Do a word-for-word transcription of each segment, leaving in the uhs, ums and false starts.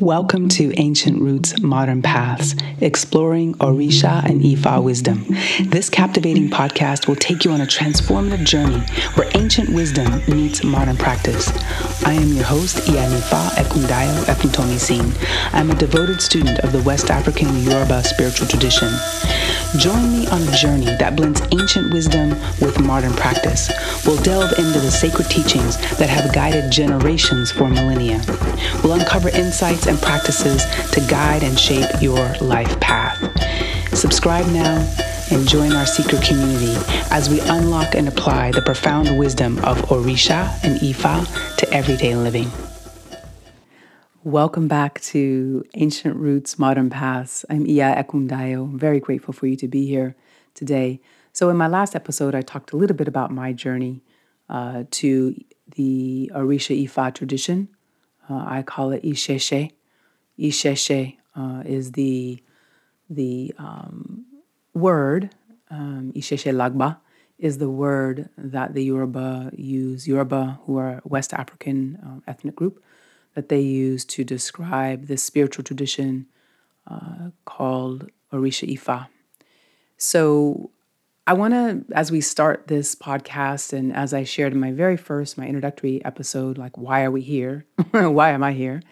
Welcome to Ancient Roots, Modern Paths, exploring Orisha and Ifa wisdom. This captivating podcast will take you on a transformative journey where ancient wisdom meets modern practice. I am your host, Iyanifa Ekundayo Efuntomisin. I'm a devoted student of the West African Yoruba spiritual tradition. Join me on a journey that blends ancient wisdom with modern practice. We'll delve into the sacred teachings that have guided generations for millennia. We'll uncover insights and practices to guide and shape your life path. Subscribe now and join our secret community as we unlock and apply the profound wisdom of Orisha and Ifa to everyday living. Welcome back to Ancient Roots, Modern Paths. I'm Iya Ekundayo. I'm very grateful for you to be here today. So in my last episode, I talked a little bit about my journey uh, to the Orisha Ifa tradition. Uh, I call it Ishe She. Ishe She uh, is the, the um, word, um, Ishe She lagba is the word that the Yoruba use, Yoruba, who are West African um, ethnic group, that they use to describe this spiritual tradition uh, called Orisha Ifa. So I want to, as we start this podcast, and as I shared in my very first, my introductory episode, like, why are we here? Why am I here?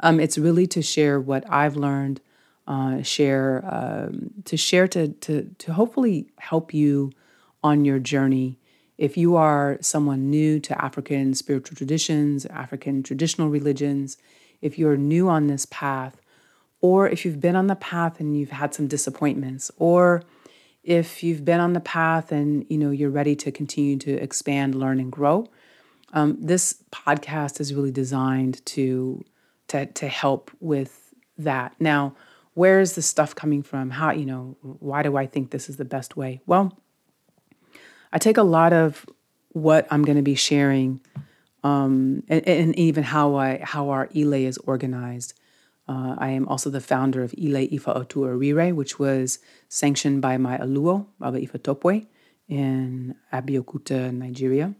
Um, it's really to share what I've learned, uh, share um, to share to, to to hopefully help you on your journey. If you are someone new to African spiritual traditions, African traditional religions, if you're new on this path, or if you've been on the path and you've had some disappointments, or if you've been on the path and you know you're ready to continue to expand, learn, and grow, um, this podcast is really designed to, to to help with that. Now, where is this stuff coming from? How you know? Why do I think this is the best way? Well, I take a lot of what I'm going to be sharing, um, and, and even how I how our Ile is organized. Uh, I am also the founder of Ile Ifa Otu Arire, which was sanctioned by my aluo Baba Ifa Topwe in Abeokuta, Nigeria,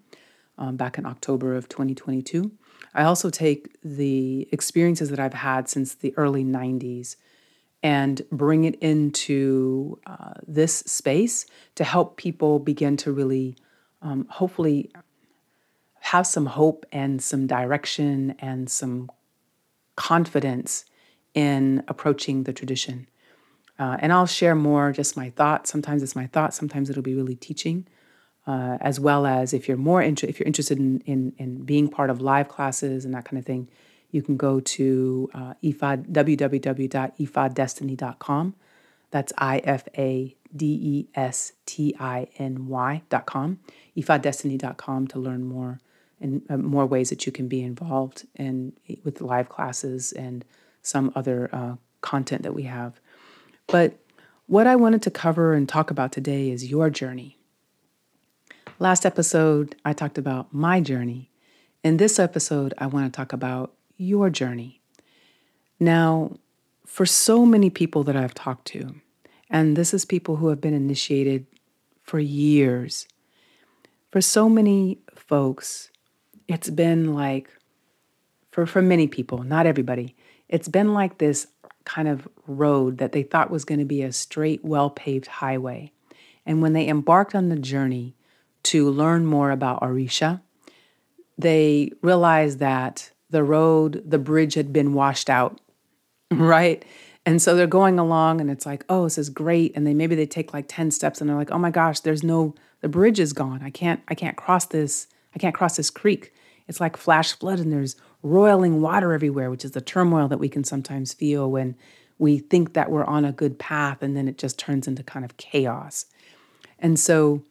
um, back in October of twenty twenty-two. I also take the experiences that I've had since the early nineties and bring it into uh, this space to help people begin to really, um, hopefully, have some hope and some direction and some confidence in approaching the tradition. Uh, and I'll share more, just my thoughts. Sometimes it's my thoughts. Sometimes it'll be really teaching, uh, as well as if you're more inter- if you're interested in, in in being part of live classes and that kind of thing. You can go to uh, Ifa, w w w dot ifa destiny dot com. That's I F A D E S T I N Y dot com. ifa destiny dot com to learn more and uh, more ways that you can be involved in, with live classes and some other uh, content that we have. But what I wanted to cover and talk about today is your journey. Last episode, I talked about my journey. In this episode, I want to talk about your journey. Now, for so many people that I've talked to, and this is people who have been initiated for years, for so many folks, it's been like, for, for many people, not everybody, it's been like this kind of road that they thought was going to be a straight, well-paved highway. And when they embarked on the journey to learn more about Orisha, they realized that the road, the bridge had been washed out, right? And so they're going along and it's like, oh, this is great. And then maybe they take like ten steps and they're like, oh my gosh, there's no, the bridge is gone. I can't, I can't cross this, I can't cross this creek. It's like flash flood and there's roiling water everywhere, which is the turmoil that we can sometimes feel when we think that we're on a good path and then it just turns into kind of chaos. And so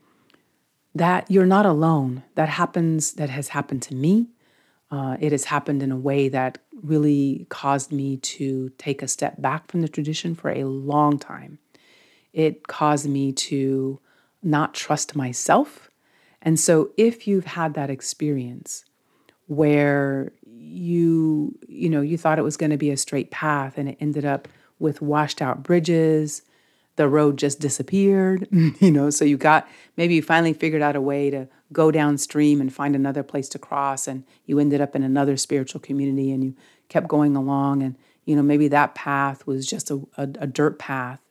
that you're not alone. That happens, that has happened to me. Uh, it has happened in a way that really caused me to take a step back from the tradition for a long time. It caused me to not trust myself. And so if you've had that experience where you, you know, you thought it was going to be a straight path and it ended up with washed out bridges, the road just disappeared, you know, so you got, maybe you finally figured out a way to go downstream and find another place to cross, and you ended up in another spiritual community and you kept going along and you know, maybe that path was just a, a, a dirt path,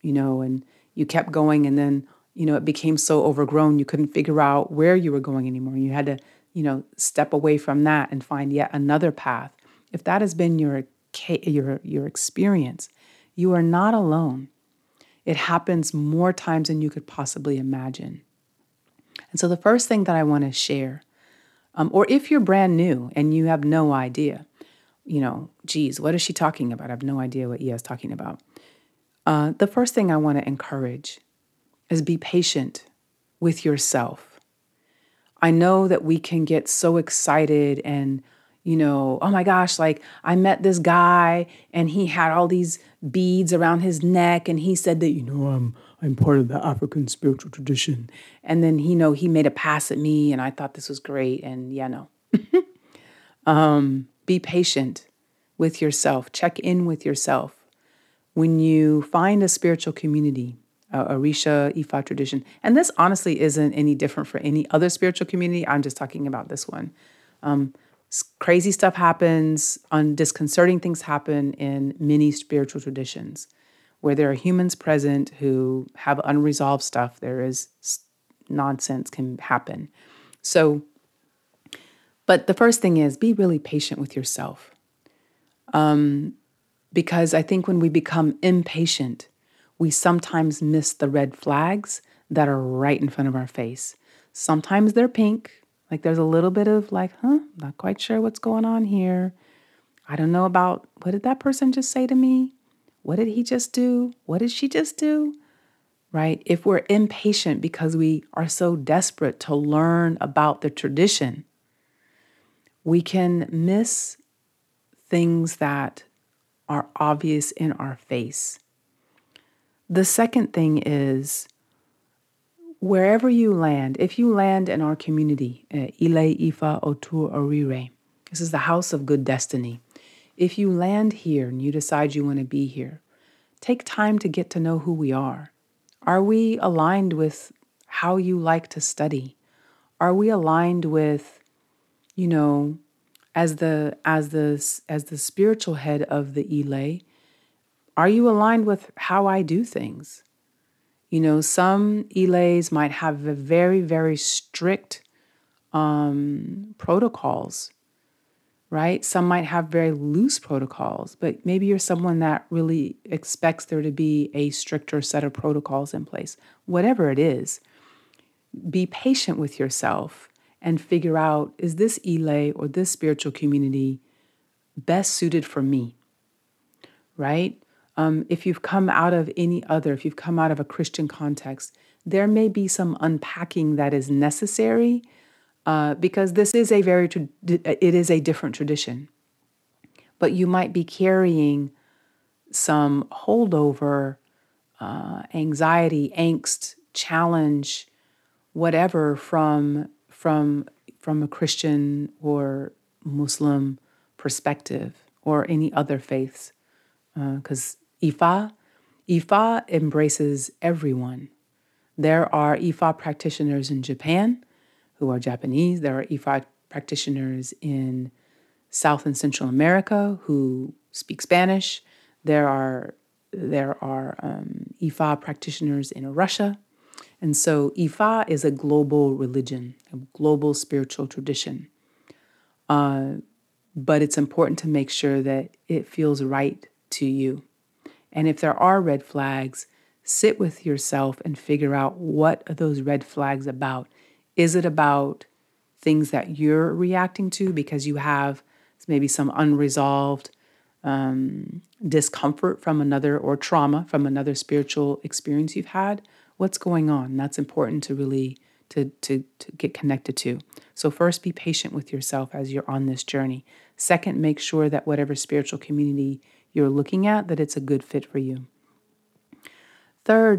you know, and you kept going, and then, you know, it became so overgrown you couldn't figure out where you were going anymore. You had to, you know, step away from that and find yet another path. If that has been your your your experience, you are not alone. It happens more times than you could possibly imagine. And so the first thing that I want to share, um, or if you're brand new and you have no idea, you know, geez, what is she talking about? I have no idea what Iya is talking about. Uh, the first thing I want to encourage is be patient with yourself. I know that we can get so excited and, you know, oh my gosh, like I met this guy and he had all these beads around his neck and he said that, you know, I'm I'm part of the African spiritual tradition. And then, you know, he made a pass at me and I thought this was great. And yeah, no. um, be patient with yourself. Check in with yourself. When you find a spiritual community, uh, Orisha, Ifa tradition, and this honestly isn't any different for any other spiritual community. I'm just talking about this one. Um, Crazy stuff happens, un- disconcerting things happen in many spiritual traditions where there are humans present who have unresolved stuff. There is nonsense can happen. So, but the first thing is be really patient with yourself. Um, because I think when we become impatient, we sometimes miss the red flags that are right in front of our face. Sometimes they're pink. Like there's a little bit of like, huh, not quite sure what's going on here. I don't know about, what did that person just say to me? What did he just do? What did she just do? Right? If we're impatient because we are so desperate to learn about the tradition, we can miss things that are obvious in our face. The second thing is, wherever you land, if you land in our community, uh, Ile Ifa Otu Arire, this is the house of good destiny. If you land here and you decide you want to be here, take time to get to know who we are. Are we aligned with how you like to study? Are we aligned with, you know, as the as the as the spiritual head of the Ile? Are you aligned with how I do things? You know, some Iles might have a very, very strict um, protocols, right? Some might have very loose protocols, but maybe you're someone that really expects there to be a stricter set of protocols in place. Whatever it is, be patient with yourself and figure out, is this Ile or this spiritual community best suited for me, right? Um, if you've come out of any other, if you've come out of a Christian context, there may be some unpacking that is necessary uh, because this is a very, it is a different tradition. But you might be carrying some holdover, uh, anxiety, angst, challenge, whatever from from from a Christian or Muslim perspective or any other faiths, because Uh, Ifa, Ifa embraces everyone. There are Ifa practitioners in Japan who are Japanese. There are Ifa practitioners in South and Central America who speak Spanish. There are there are um, Ifa practitioners in Russia. And so Ifa is a global religion, a global spiritual tradition. Uh, but it's important to make sure that it feels right to you. And if there are red flags, sit with yourself and figure out, what are those red flags about? Is it about things that you're reacting to because you have maybe some unresolved um, discomfort from another, or trauma from another spiritual experience you've had? What's going on? That's important to really to, to, to get connected to. So first, be patient with yourself as you're on this journey. Second, make sure that whatever spiritual community you're looking at, that it's a good fit for you. Third,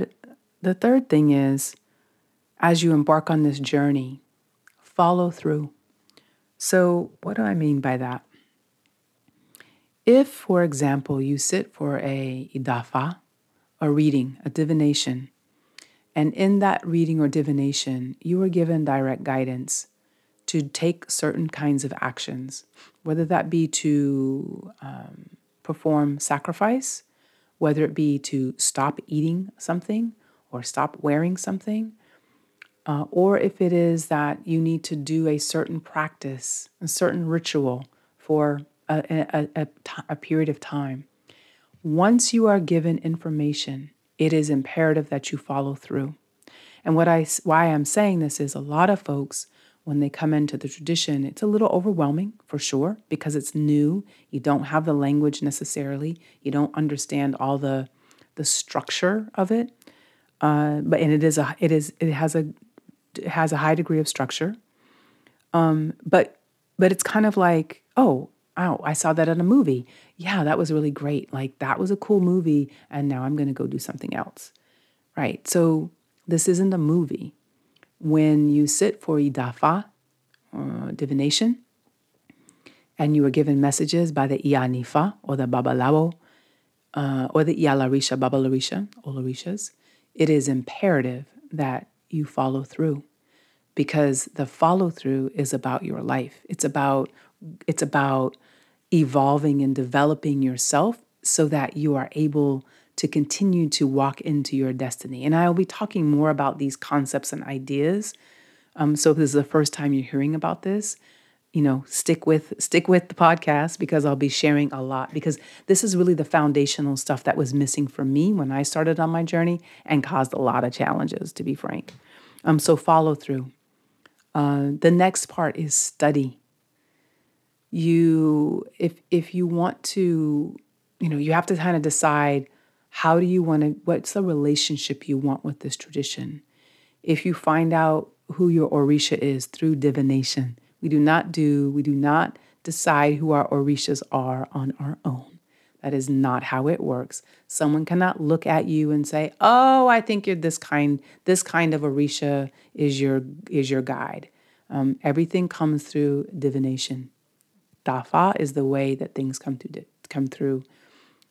the third thing is, as you embark on this journey, follow through. So what do I mean by that? If, for example, you sit for a Idafa, a reading, a divination, and in that reading or divination, you are given direct guidance to take certain kinds of actions, whether that be to um, perform sacrifice, whether it be to stop eating something or stop wearing something, uh, or if it is that you need to do a certain practice, a certain ritual for a, a, a, a period of time. Once you are given information, it is imperative that you follow through. And what I, why I'm saying this is a lot of folks, when they come into the tradition, it's a little overwhelming for sure because it's new. You don't have the language necessarily. You don't understand all the the structure of it. Uh, but and it is a it is it has a it has a high degree of structure. Um, but but it's kind of like, oh, oh, I saw that in a movie. Yeah, that was really great. Like that was a cool movie, and now I'm going to go do something else, right? So this isn't a movie. When you sit for Idafa, uh, divination, and you are given messages by the Iyanifa or the Babalawo uh, or the Iyalarisha, Babalorisha, or Larishas, it is imperative that you follow through because the follow through is about your life. It's about it's about evolving and developing yourself so that you are able to continue to walk into your destiny. And I'll be talking more about these concepts and ideas. Um, so if this is the first time you're hearing about this, you know, stick with stick with the podcast because I'll be sharing a lot because this is really the foundational stuff that was missing for me when I started on my journey and caused a lot of challenges, to be frank. Um, so follow through. Uh, the next part is study. You, if if you want to, you know, you have to kind of decide, how do you want to, what's the relationship you want with this tradition? If you find out who your Orisha is through divination, we do not do, we do not decide who our Orishas are on our own. That is not how it works. Someone cannot look at you and say, oh, I think you're this kind, this kind of Orisha is your, is your guide. Um, everything comes through divination. Dafa is the way that things come through, come through.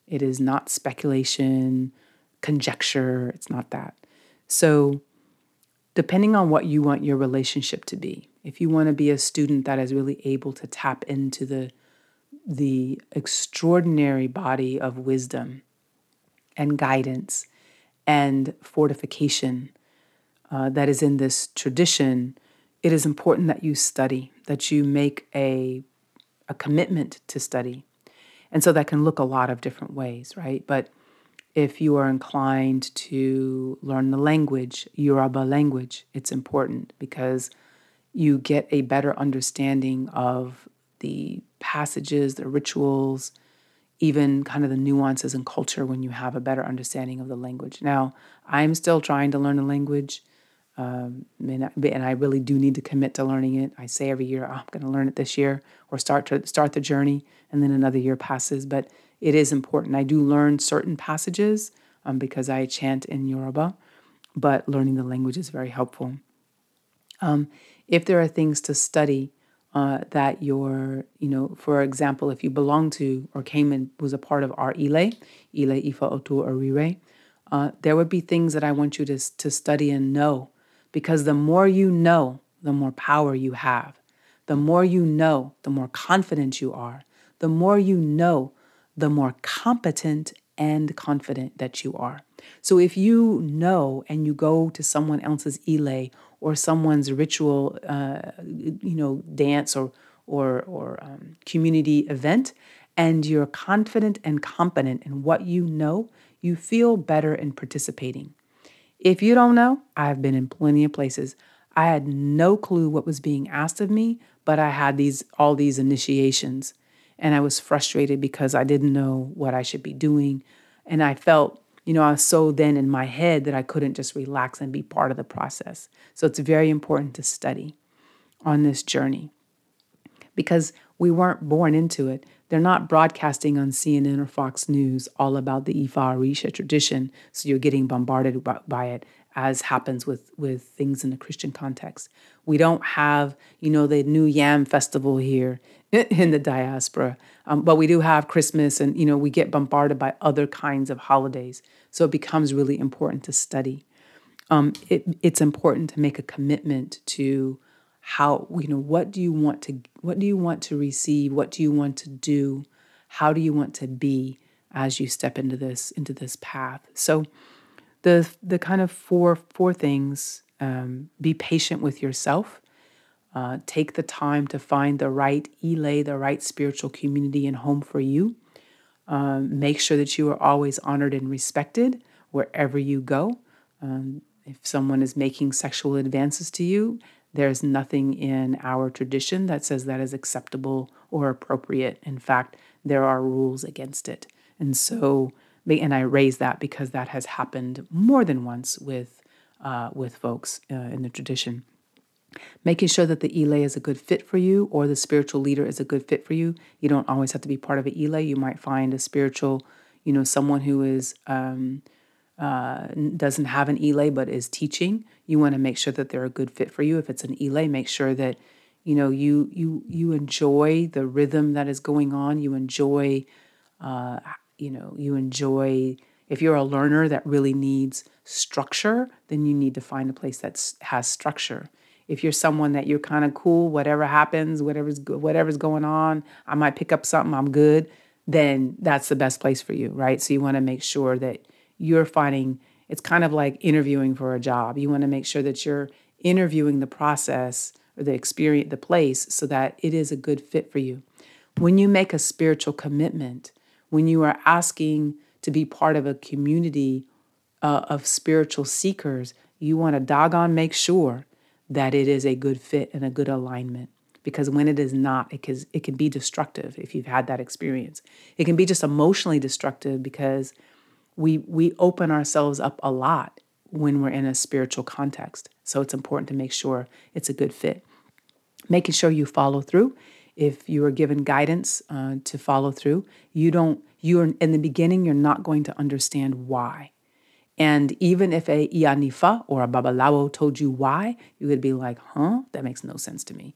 It is not speculation, conjecture. It's not that. So depending on what you want your relationship to be, if you want to be a student that is really able to tap into the, the extraordinary body of wisdom and guidance and fortification uh, that is in this tradition, it is important that you study, that you make a, a commitment to study. And so that can look a lot of different ways, right? But if you are inclined to learn the language, Yoruba language, it's important because you get a better understanding of the passages, the rituals, even kind of the nuances and culture when you have a better understanding of the language. Now, I'm still trying to learn the language, um, and, I, and I really do need to commit to learning it. I say every year, oh, I'm going to learn it this year or start to start the journey. And then another year passes, but it is important. I do learn certain passages um, because I chant in Yoruba, but learning the language is very helpful. Um, if there are things to study uh, that you're, you know, for example, if you belong to or came and was a part of our Ile, Ile Ifa Otu Arire, uh, there would be things that I want you to, to study and know because the more you know, the more power you have. The more you know, the more confident you are. The more you know, the more competent and confident that you are. So if you know and you go to someone else's ile or someone's ritual, uh, you know, dance or or or um, community event, and you're confident and competent in what you know, you feel better in participating. If you don't know, I've been in plenty of places. I had no clue what was being asked of me, but I had these all these initiations. And I was frustrated because I didn't know what I should be doing. And I felt, you know, I was so then in my head that I couldn't just relax and be part of the process. So it's very important to study on this journey because we weren't born into it. They're not broadcasting on C N N or Fox News all about the Ifa Orisha tradition. So you're getting bombarded by it, as happens with, with things in the Christian context. We don't have, you know, the New Yam Festival here in the diaspora, um, but we do have Christmas and, you know, we get bombarded by other kinds of holidays. So it becomes really important to study. Um, it, it's important to make a commitment to how, you know, what do you want to, what do you want to receive? What do you want to do? How do you want to be as you step into this into this path? So the the kind of four four things: um, be patient with yourself. Uh, take the time to find the right ile, the right spiritual community and home for you. Um, make sure that you are always honored and respected wherever you go. Um, if someone is making sexual advances to you, there's nothing in our tradition that says that is acceptable or appropriate. In fact, there are rules against it. And so, and I raise that because that has happened more than once with uh, with folks uh, in the tradition. Making sure that the ile is a good fit for you, or the spiritual leader is a good fit for you. You don't always have to be part of an ile. You might find a spiritual, you know, someone who is um, uh, doesn't have an ile but is teaching. You want to make sure that they're a good fit for you. If it's an ile, make sure that you know you you you enjoy the rhythm that is going on. You enjoy, uh, you know, you enjoy. If you're a learner that really needs structure, then you need to find a place that has structure. If you're someone that you're kind of cool, whatever happens, whatever's whatever's going on, I might pick up something, I'm good, then that's the best place for you, right? So you want to make sure that you're finding, it's kind of like interviewing for a job. You want to make sure that you're interviewing the process or the experience, the place, so that it is a good fit for you. When you make a spiritual commitment, when you are asking to be part of a community uh, of spiritual seekers, you want to doggone make sure that it is a good fit and a good alignment. Because when it is not, it can, it can be destructive if you've had that experience. It can be just emotionally destructive because we we open ourselves up a lot when we're in a spiritual context. So it's important to make sure it's a good fit. Making sure you follow through. If you are given guidance uh, to follow through, you don't, you're in the beginning, you're not going to understand why. And even if a Iyanifa or a Babalawo told you why, you would be like, huh, that makes no sense to me.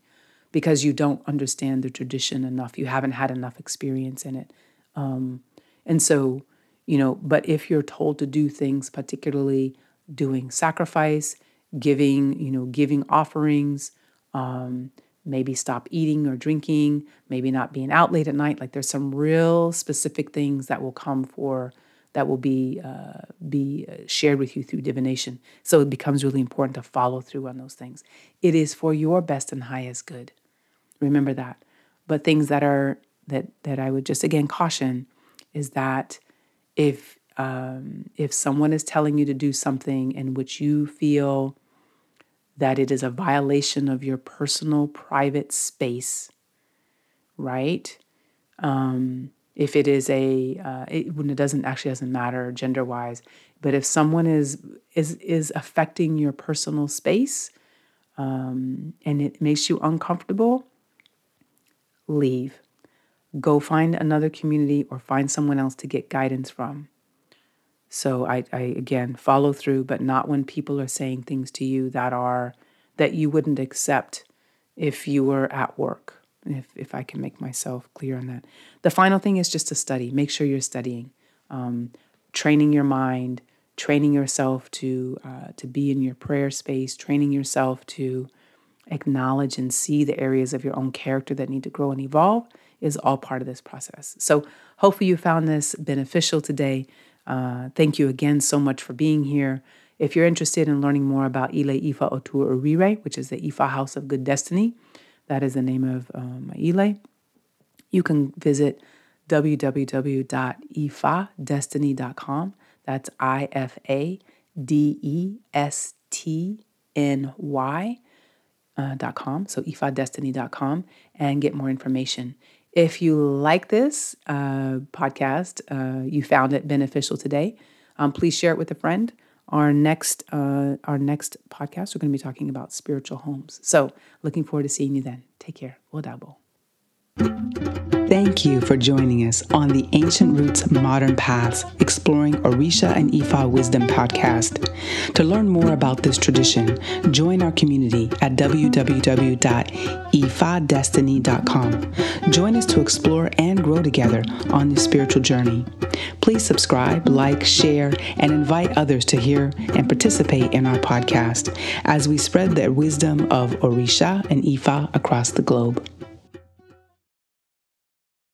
Because you don't understand the tradition enough. You haven't had enough experience in it. Um, and so, you know, but if you're told to do things, particularly doing sacrifice, giving, you know, giving offerings, um, maybe stop eating or drinking, maybe not being out late at night. Like there's some real specific things that will come for that will be uh, be shared with you through divination. So it becomes really important to follow through on those things. It is for your best and highest good. Remember that. But things that are that that I would just again caution is that if um, if someone is telling you to do something in which you feel that it is a violation of your personal private space, right? Um, If it is a, uh, it, when it doesn't actually doesn't matter gender wise, but if someone is is is affecting your personal space, um, and it makes you uncomfortable, leave. Go find another community or find someone else to get guidance from. So I, I again follow through, but not when people are saying things to you that are that you wouldn't accept if you were at work. If if I can make myself clear on that. The final thing is just to study. Make sure you're studying, um, training your mind, training yourself to uh, to be in your prayer space, training yourself to acknowledge and see the areas of your own character that need to grow and evolve is all part of this process. So hopefully you found this beneficial today. Uh, thank you again so much for being here. If you're interested in learning more about Ile Ifa Otura Orire, which is the Ifa House of Good Destiny, that is the name of um, Ile. You can visit w w w dot ifa destiny dot com. That's I F A D E S T N Y uh, dot com. So ifa destiny dot com and get more information. If you like this uh, podcast, uh, you found it beneficial today, um, please share it with a friend. Our next uh, our next podcast, we're going to be talking about spiritual homes. So looking forward to seeing you then. Take care. Wodabo. Thank you for joining us on the Ancient Roots Modern Paths, exploring Orisha and Ifa Wisdom podcast. To learn more about this tradition, join our community at w w w dot ifa destiny dot com. Join us to explore and grow together on this spiritual journey. Please subscribe, like, share, and invite others to hear and participate in our podcast as we spread the wisdom of Orisha and Ifa across the globe.